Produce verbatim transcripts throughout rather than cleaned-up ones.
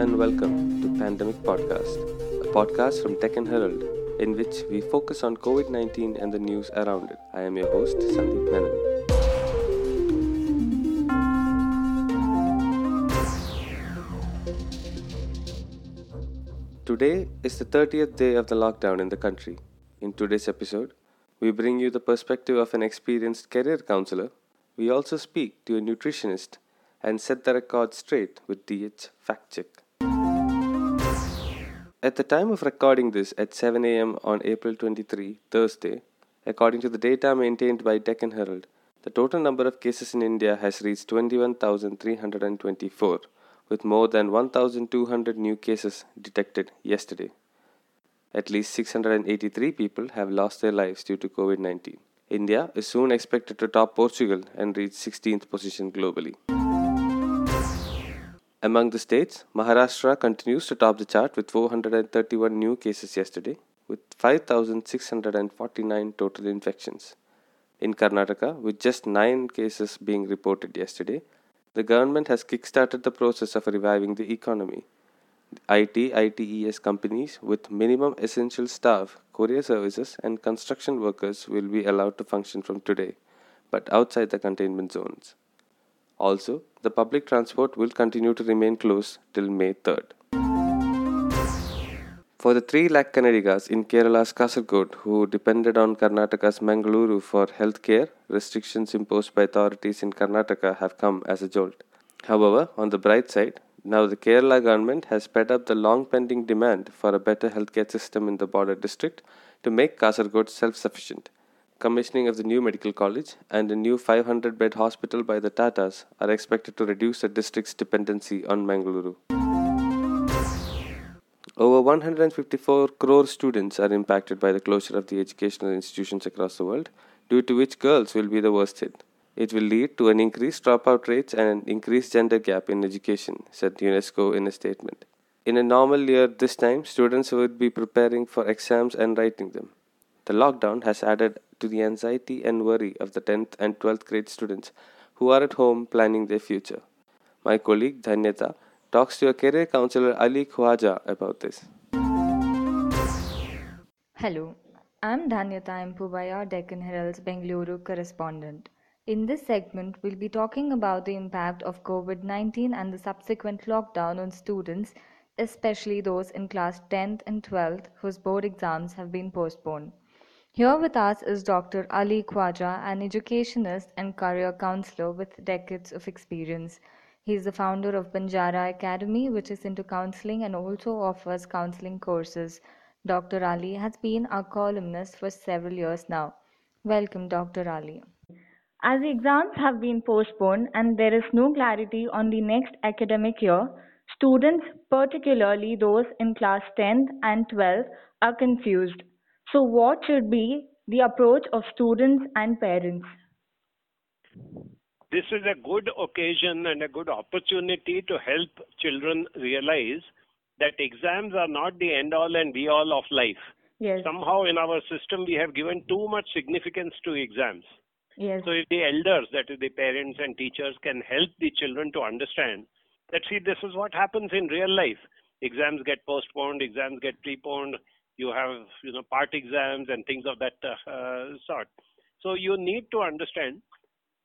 and welcome to Pandemic Podcast, a podcast from Tech and Herald, in which we focus on covid nineteen and the news around it. I am your host, Sandeep Menon. Today is the thirtieth day of the lockdown in the country. In today's episode, we bring you the perspective of an experienced career counselor. We also speak to a nutritionist and set the record straight with D H Fact Check. At the time of recording this at seven a.m. on April twenty-third, Thursday, according to the data maintained by Deccan Herald, the total number of cases in India has reached twenty-one thousand three hundred twenty-four, with more than one thousand two hundred new cases detected yesterday. At least six hundred eighty-three people have lost their lives due to covid nineteen. India is soon expected to top Portugal and reach sixteenth position globally. Among the states, Maharashtra continues to top the chart with four hundred thirty-one new cases yesterday, with five thousand six hundred forty-nine total infections. In Karnataka, with just nine cases being reported yesterday, the government has kickstarted the process of reviving the economy. I T, I T E S companies with minimum essential staff, courier services and construction workers will be allowed to function from today, but outside the containment zones. Also, the public transport will continue to remain closed till May third. For the three lakh Kannadigas in Kerala's Kasargod who depended on Karnataka's Mangaluru for healthcare, restrictions imposed by authorities in Karnataka have come as a jolt. However, on the bright side, now the Kerala government has sped up the long-pending demand for a better healthcare system in the border district to make Kasargod self-sufficient. Commissioning of the new medical college and a new five hundred bed hospital by the Tatas are expected to reduce the district's dependency on Mangaluru. Over one hundred fifty-four crore students are impacted by the closure of the educational institutions across the world, due to which girls will be the worst hit. It will lead to an increased dropout rates and an increased gender gap in education, said UNESCO in a statement. In a normal year this time, students would be preparing for exams and writing them. The lockdown has added to the anxiety and worry of the tenth and twelfth grade students who are at home planning their future. My colleague Dhanyata talks to a career counselor Ali Khwaja about this. Hello, I'm Dhanyata Empuvaya, Deccan Herald's Bengaluru correspondent. In this segment, we'll be talking about the impact of covid nineteen and the subsequent lockdown on students, especially those in class tenth and twelfth whose board exams have been postponed. Here with us is Doctor Ali Khwaja, an educationist and career counselor with decades of experience. He is the founder of Banjara Academy, which is into counseling and also offers counseling courses. Doctor Ali has been our columnist for several years now. Welcome, Doctor Ali. As exams have been postponed and there is no clarity on the next academic year, students, particularly those in class tenth and twelfth, are confused. So what should be the approach of students and parents? This is a good occasion and a good opportunity to help children realize that exams are not the end-all and be-all of life. Yes. Somehow in our system we have given too much significance to exams. Yes. So if the elders, that is the parents and teachers, can help the children to understand that, see, this is what happens in real life. Exams get postponed, exams get preponed. You have, you know, part exams and things of that uh, sort. So you need to understand.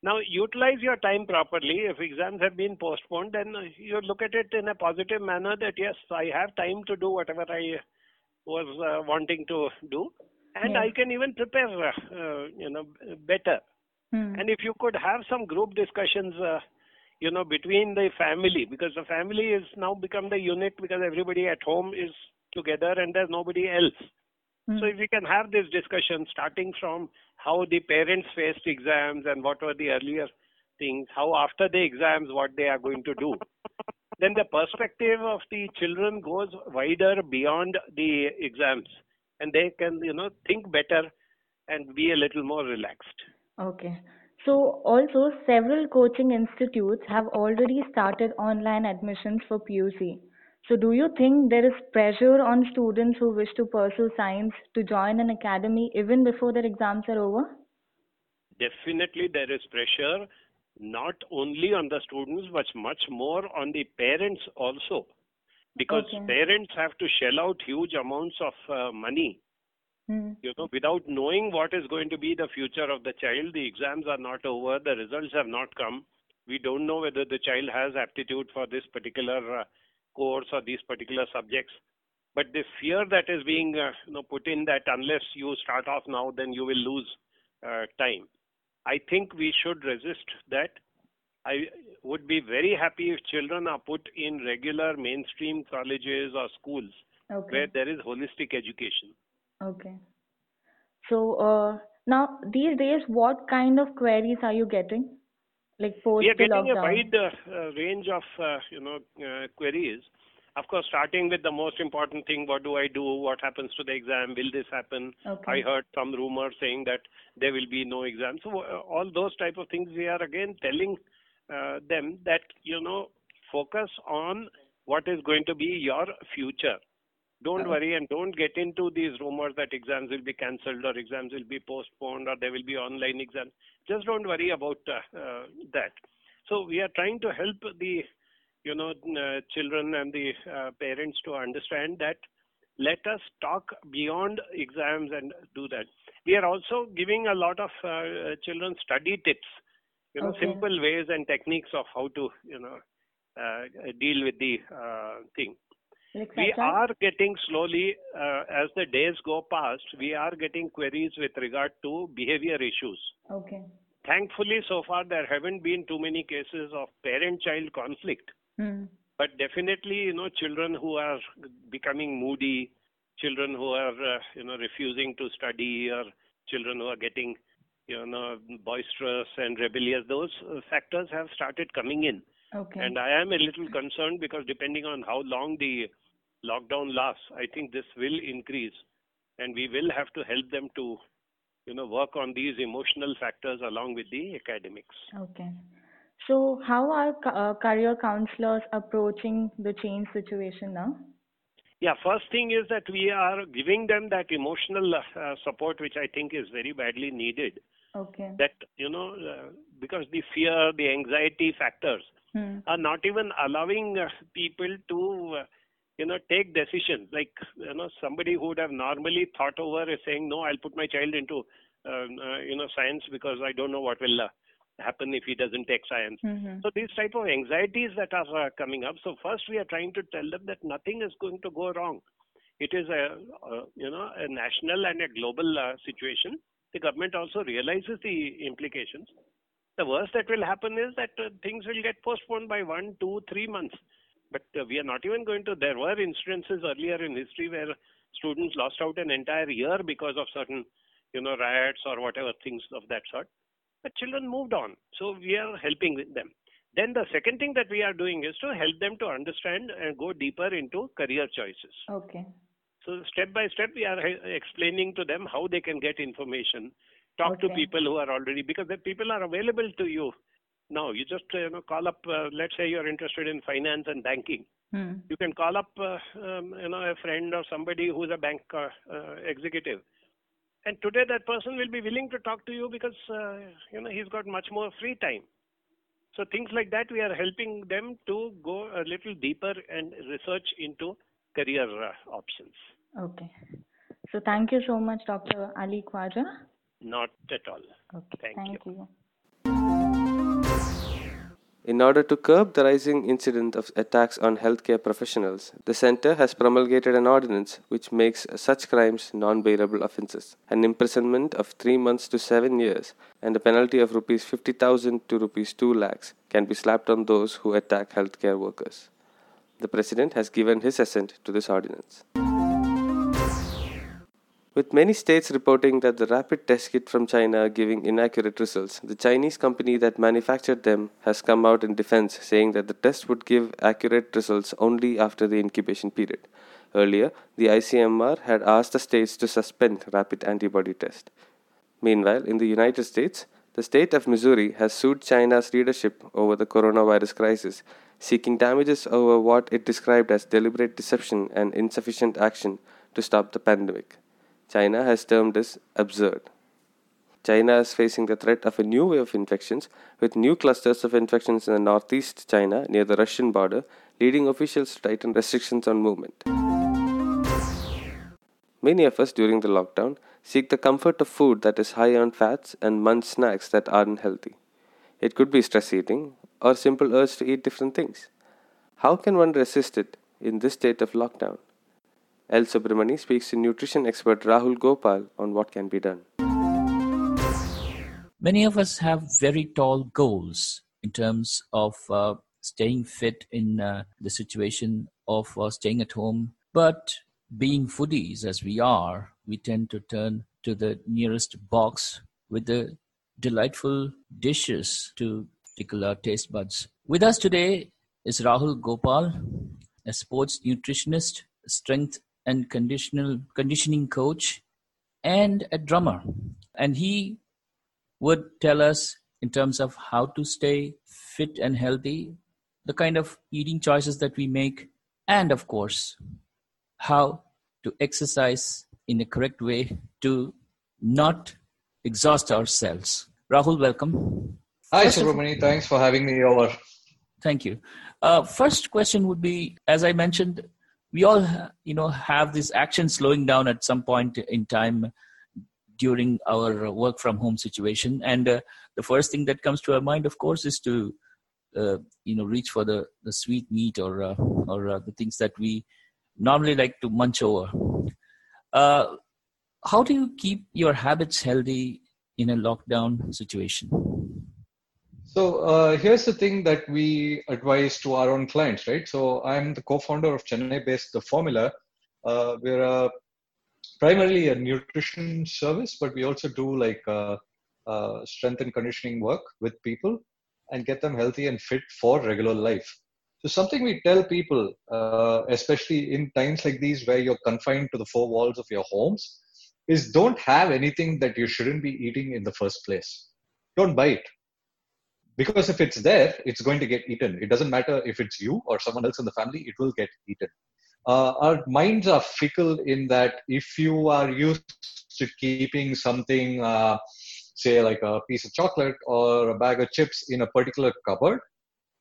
Now, utilize your time properly. If exams have been postponed, then you look at it in a positive manner that, yes, I have time to do whatever I was uh, wanting to do. And yeah. I can even prepare, uh, you know, better. Hmm. And if you could have some group discussions, uh, you know, between the family, because the family is now become the unit because everybody at home is together and there's nobody else. Mm. So if we can have this discussion starting from how the parents faced exams and what were the earlier things, how after the exams, what they are going to do, then the perspective of the children goes wider beyond the exams and they can, you know, think better and be a little more relaxed. Okay. So also several coaching institutes have already started online admissions for P U C. So do you think there is pressure on students who wish to pursue science to join an academy even before their exams are over? Definitely there is pressure, not only on the students, but much more on the parents also. because okay. parents have to shell out huge amounts of uh, money, mm. you know, without knowing what is going to be the future of the child. The exams are not over. The results have not come. We don't know whether the child has aptitude for this particular uh, course or these particular subjects. But the fear that is being uh, you know, put in that unless you start off now, then you will lose uh, time. I think we should resist that. I would be very happy if children are put in regular mainstream colleges or schools okay. where there is holistic education. Okay. So uh, now these days, what kind of queries are you getting? Like post we are getting lockdown. a wide uh, range of uh, you know uh, queries. Of course, starting with the most important thing, what do I do? What happens to the exam? Will this happen? Okay. I heard some rumor saying that there will be no exam. So uh, all those type of things, we are again telling uh, them that, you know, focus on what is going to be your future. Don't okay. worry and don't get into these rumors that exams will be cancelled or exams will be postponed or there will be online exams. Just don't worry about uh, uh, that. So we are trying to help the you know, uh, children and the uh, parents to understand that let us talk beyond exams and do that. We are also giving a lot of uh, children study tips, you know, okay. simple ways and techniques of how to, you know, uh, deal with the uh, thing. Like we are getting slowly, uh, as the days go past, we are getting queries with regard to behavior issues. Okay. Thankfully, so far, there haven't been too many cases of parent-child conflict. Hmm. But definitely, you know, children who are becoming moody, children who are, uh, you know, refusing to study, or children who are getting, you know, boisterous and rebellious, those factors have started coming in. Okay. And I am a little concerned because depending on how long the lockdown lasts, I think this will increase and we will have to help them to, you know, work on these emotional factors along with the academics. Okay. So how are uh, career counselors approaching the change situation now? Yeah, first thing is that we are giving them that emotional uh, support, which I think is very badly needed. Okay. That, you know, uh, because the fear, the anxiety factors hmm. are not even allowing uh, people to, uh, you know, take decisions. Like, you know, somebody who would have normally thought over is saying, no, I'll put my child into, um, uh, you know, science because I don't know what will uh, happen if he doesn't take science. Mm-hmm. So these type of anxieties that are uh, coming up. So first we are trying to tell them that nothing is going to go wrong. It is a, a you know, a national and a global uh, situation. The government also realizes the implications. The worst that will happen is that uh, things will get postponed by one, two, three months. But uh, we are not even going to, there were instances earlier in history where students lost out an entire year because of certain, you know, riots or whatever things of that sort. But children moved on. So we are helping with them. Then the second thing that we are doing is to help them to understand and go deeper into career choices. Okay. So step by step, we are explaining to them how they can get information, talk okay. to people who are already, because the people are available to you now. You just you know call up, uh, let's say you're interested in finance and banking. Hmm. You can call up uh, um, you know a friend or somebody who's a bank uh, uh, executive. And today that person will be willing to talk to you because, uh, you know, he's got much more free time. So things like that, we are helping them to go a little deeper and research into career uh, options. Okay. So thank you so much, Doctor Ali Khwaja. Not at all. Okay. Thank, thank you. you. In order to curb the rising incident of attacks on healthcare professionals, the Centre has promulgated an ordinance which makes such crimes non-bailable offences, an imprisonment of three months to seven years, and a penalty of rupees fifty thousand to rupees two lakhs can be slapped on those who attack healthcare workers. The President has given his assent to this ordinance. With many states reporting that the rapid test kit from China are giving inaccurate results, the Chinese company that manufactured them has come out in defense, saying that the test would give accurate results only after the incubation period. Earlier, the I C M R had asked the states to suspend rapid antibody tests. Meanwhile, in the United States, the state of Missouri has sued China's leadership over the coronavirus crisis, seeking damages over what it described as deliberate deception and insufficient action to stop the pandemic. China has termed this absurd. China is facing the threat of a new wave of infections, with new clusters of infections in the northeast China near the Russian border, leading officials to tighten restrictions on movement. Many of us during the lockdown seek the comfort of food that is high on fats and munch snacks that aren't healthy. It could be stress eating or simple urge to eat different things. How can one resist it in this state of lockdown? L. Subramani speaks to nutrition expert Rahul Gopal on what can be done. Many of us have very tall goals in terms of uh, staying fit in uh, the situation of uh, staying at home. But being foodies as we are, we tend to turn to the nearest box with the delightful dishes to tickle our taste buds. With us today is Rahul Gopal, a sports nutritionist, strength and conditional conditioning coach, and a drummer. And he would tell us in terms of how to stay fit and healthy, the kind of eating choices that we make, and of course, how to exercise in the correct way to not exhaust ourselves. Rahul, welcome. Hi, Subramani. Thanks for having me over. Thank you. Uh, first question would be, as I mentioned, we all, you know, have this action slowing down at some point in time during our work from home situation. And uh, the first thing that comes to our mind, of course, is to, uh, you know, reach for the, the sweet meat or, uh, or uh, the things that we normally like to munch over. Uh, how do you keep your habits healthy in a lockdown situation? So uh, here's the thing that we advise to our own clients, right? So I'm the co-founder of Chennai-based The Formula. Uh, we're a, primarily a nutrition service, but we also do like uh, uh, strength and conditioning work with people and get them healthy and fit for regular life. So something we tell people, uh, especially in times like these where you're confined to the four walls of your homes, is don't have anything that you shouldn't be eating in the first place. Don't buy it. Because if it's there, it's going to get eaten. It doesn't matter if it's you or someone else in the family, it will get eaten. Uh, our minds are fickle in that if you are used to keeping something, uh, say like a piece of chocolate or a bag of chips in a particular cupboard,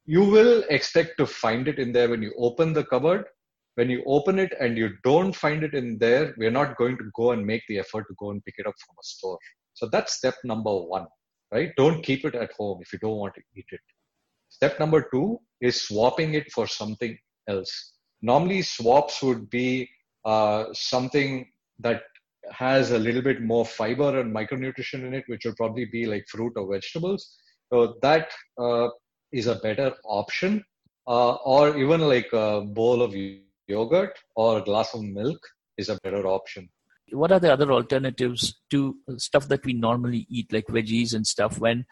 you will expect to find it in there when you open the cupboard. When you open it and you don't find it in there, we're not going to go and make the effort to go and pick it up from a store. So that's step number one, right? Don't keep it at home if you don't want to eat it. Step number two is swapping it for something else. Normally swaps would be uh, something that has a little bit more fiber and micronutrition in it, which will probably be like fruit or vegetables. So that uh, is a better option, uh, or even like a bowl of yogurt or a glass of milk is a better option. What are the other alternatives to stuff that we normally eat, like veggies and stuff, when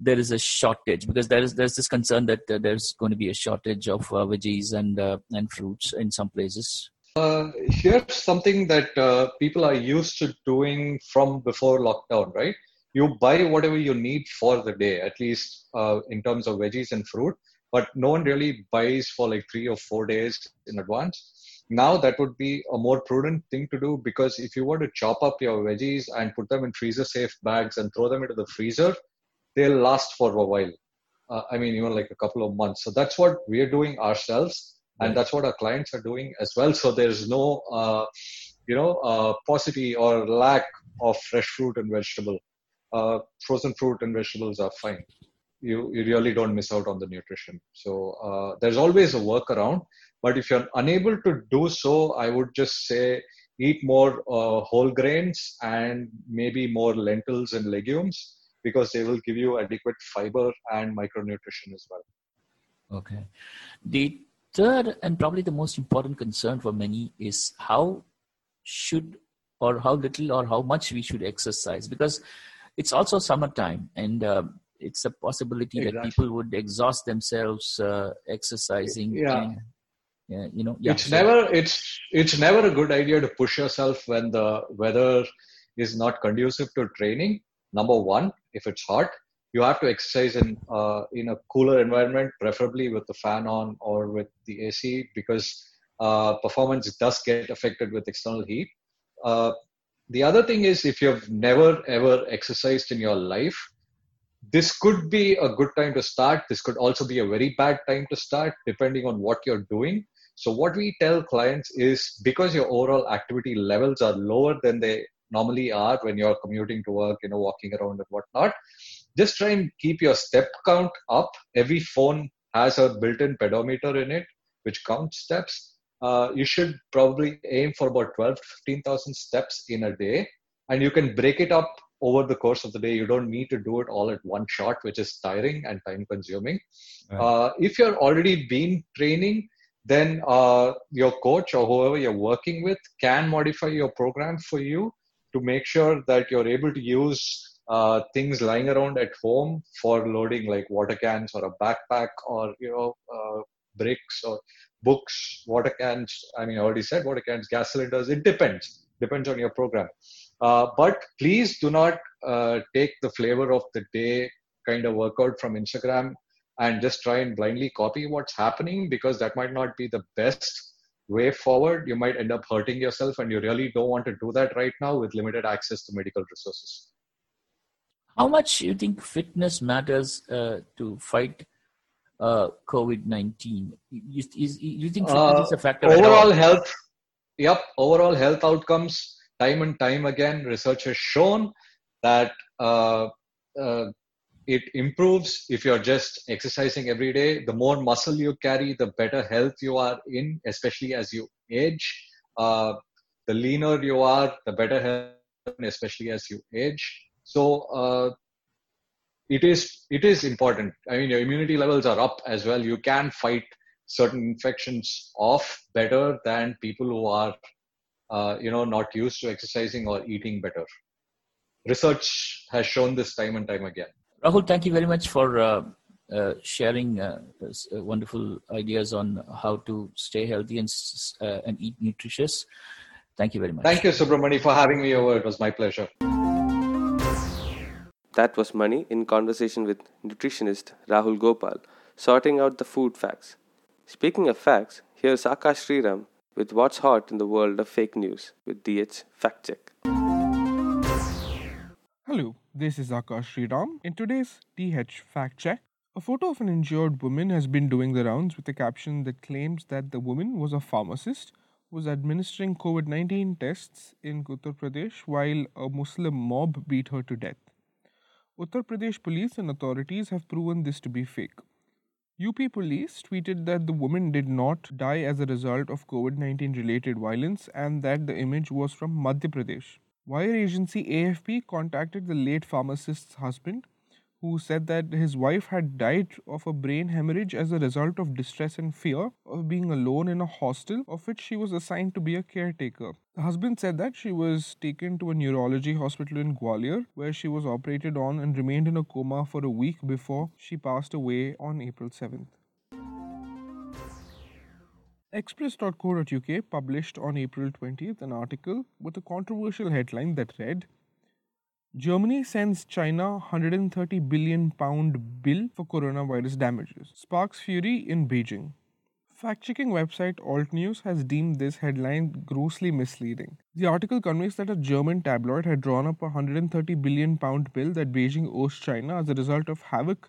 there is a shortage? Because there is there's this concern that uh, there's going to be a shortage of uh, veggies and uh, and fruits in some places. Uh, here's something that uh, people are used to doing from before lockdown, right? You buy whatever you need for the day, at least uh, in terms of veggies and fruit, but no one really buys for like three or four days in advance. Now that would be a more prudent thing to do, because if you were to chop up your veggies and put them in freezer safe bags and throw them into the freezer, they'll last for a while. Uh, I mean, even like a couple of months. So that's what we're doing ourselves, and that's what our clients are doing as well. So there's no, uh, you know, uh, paucity or lack of fresh fruit and vegetable. Uh, frozen fruit and vegetables are fine. You you really don't miss out on the nutrition. So uh, there's always a workaround. But if you're unable to do so, I would just say eat more uh, whole grains and maybe more lentils and legumes, because they will give you adequate fiber and micronutrition as well. Okay. The third and probably the most important concern for many is how should or how little or how much we should exercise, because it's also summertime, and uh, it's a possibility exactly. that people would exhaust themselves uh, exercising. Yeah, and, yeah you know, yeah, it's so. never it's it's never a good idea to push yourself when the weather is not conducive to training. Number one, if it's hot, you have to exercise in uh, in a cooler environment, preferably with the fan on or with the A C, because uh, performance does get affected with external heat. Uh, The other thing is, if you've never ever exercised in your life, this could be a good time to start. This could also be a very bad time to start, depending on what you're doing. So what we tell clients is, because your overall activity levels are lower than they normally are when you're commuting to work, you know, walking around and whatnot, just try and keep your step count up. Every phone has a built-in pedometer in it, which counts steps. Uh, you should probably aim for about twelve to fifteen thousand steps in a day, and you can break it up over the course of the day. You don't need to do it all at one shot, which is tiring and time consuming. Right. Uh, if you're already been training, then uh, your coach or whoever you're working with can modify your program for you to make sure that you're able to use uh, things lying around at home for loading, like water cans or a backpack, or, you know, uh, bricks or books, water cans. I mean, I already said water cans, gas cylinders. It depends. Depends on your program. Uh, but please do not uh, take the flavor of the day kind of workout from Instagram and just try and blindly copy what's happening, because that might not be the best way forward. You might end up hurting yourself, and you really don't want to do that right now with limited access to medical resources. How much do you think fitness matters uh, to fight uh, COVID nineteen? Is, is, you think fitness uh, is a factor? Overall health, yep, overall health outcomes. Time and time again, research has shown that uh, uh, it improves if you're just exercising every day. The more muscle you carry, the better health you are in, especially as you age. Uh, the leaner you are, the better health, especially as you age. So uh, it is it is important. I mean, your immunity levels are up as well. You can fight certain infections off better than people who are uh, you know, not used to exercising or eating better. Research has shown this time and time again. Rahul, thank you very much for uh, uh, sharing uh, wonderful ideas on how to stay healthy and, uh, and eat nutritious. Thank you very much. Thank you, Subramani, for having me over. It was my pleasure. That was Mani in conversation with nutritionist Rahul Gopal, sorting out the food facts. Speaking of facts, here's Akash Sriram with what's hot in the world of fake news with D H Fact Check. Hello, this is Akash Sriram. In today's D H Fact Check, a photo of an injured woman has been doing the rounds with a caption that claims that the woman was a pharmacist, was administering COVID nineteen tests in Uttar Pradesh while a Muslim mob beat her to death. Uttar Pradesh police and authorities have proven this to be fake. U P police tweeted that the woman did not die as a result of COVID nineteen related violence and that the image was from Madhya Pradesh. Wire agency A F P contacted the late pharmacist's husband, who said that his wife had died of a brain hemorrhage as a result of distress and fear of being alone in a hostel of which she was assigned to be a caretaker. The husband said that she was taken to a neurology hospital in Gwalior, where she was operated on and remained in a coma for a week before she passed away on April seventh. Express dot co dot U K published on April twentieth an article with a controversial headline that read, Germany sends China one hundred thirty billion pound bill for coronavirus damages. Sparks fury in Beijing. Fact-checking website Alt News has deemed this headline grossly misleading. The article conveys that a German tabloid had drawn up a one hundred thirty billion pound bill that Beijing owes China as a result of havoc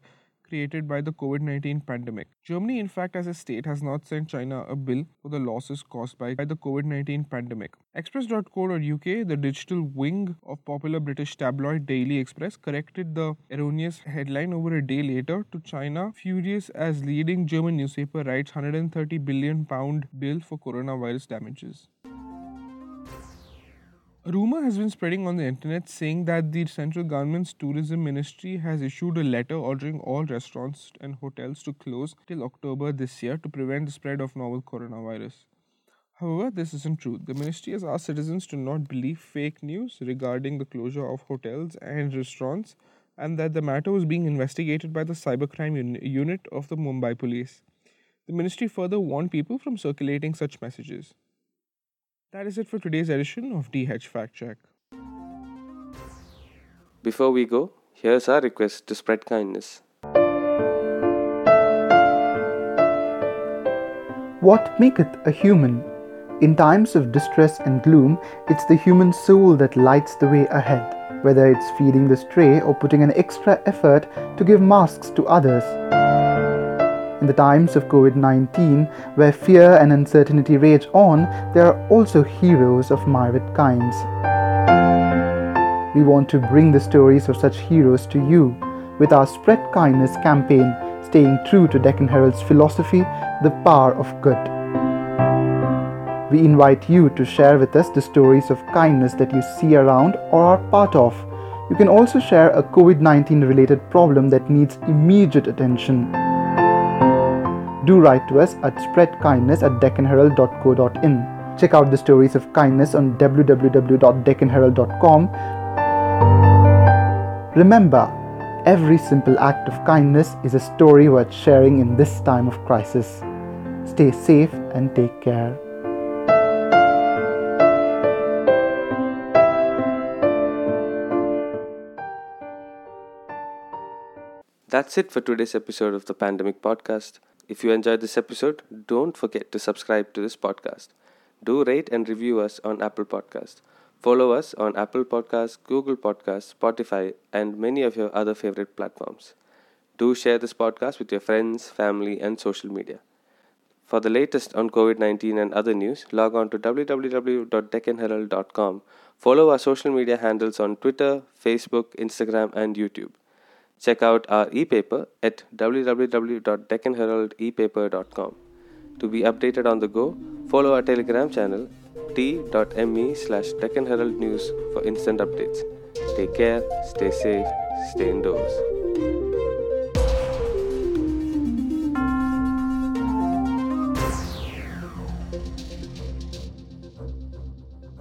created by the COVID nineteen pandemic. Germany, in fact, as a state, has not sent China a bill for the losses caused by, by the COVID nineteen pandemic. Express dot co dot U K, the digital wing of popular British tabloid Daily Express, corrected the erroneous headline over a day later to China furious as leading German newspaper writes one hundred thirty billion pound bill for coronavirus damages. A rumor has been spreading on the internet saying that the central government's tourism ministry has issued a letter ordering all restaurants and hotels to close till October this year to prevent the spread of novel coronavirus. However, this isn't true. The ministry has asked citizens to not believe fake news regarding the closure of hotels and restaurants, and that the matter was being investigated by the cybercrime un- unit of the Mumbai police. The ministry further warned people from circulating such messages. That is it for today's edition of D H Fact Check. Before we go, here's our request to spread kindness. What maketh a human In times of distress and gloom, it's the human soul that lights the way ahead, whether it's feeding the stray or putting an extra effort to give masks to others. In the times of covid nineteen, where fear and uncertainty rage on, there are also heroes of myriad kinds. We want to bring the stories of such heroes to you with our Spread Kindness campaign, staying true to Deccan Herald's philosophy, the power of good. We invite you to share with us the stories of kindness that you see around or are part of. You can also share a covid nineteen related problem that needs immediate attention. Do write to us at spread kindness at deccan herald dot co dot in. Check out the stories of kindness on w w w dot deccan herald dot com. Remember, every simple act of kindness is a story worth sharing in this time of crisis. Stay safe and take care. That's it for today's episode of the Pandemic Podcast. If you enjoyed this episode, don't forget to subscribe to this podcast. Do rate and review us on Apple Podcasts. Follow us on Apple Podcasts, Google Podcasts, Spotify, and many of your other favorite platforms. Do share this podcast with your friends, family, and social media. For the latest on covid nineteen and other news, log on to w w w dot deccan herald dot com. Follow our social media handles on Twitter, Facebook, Instagram, and YouTube. Check out our e-paper at w w w dot deccan herald e paper dot com. To be updated on the go, follow our Telegram channel t dot m e slash Deccan Herald News for instant updates. Take care, stay safe, stay indoors.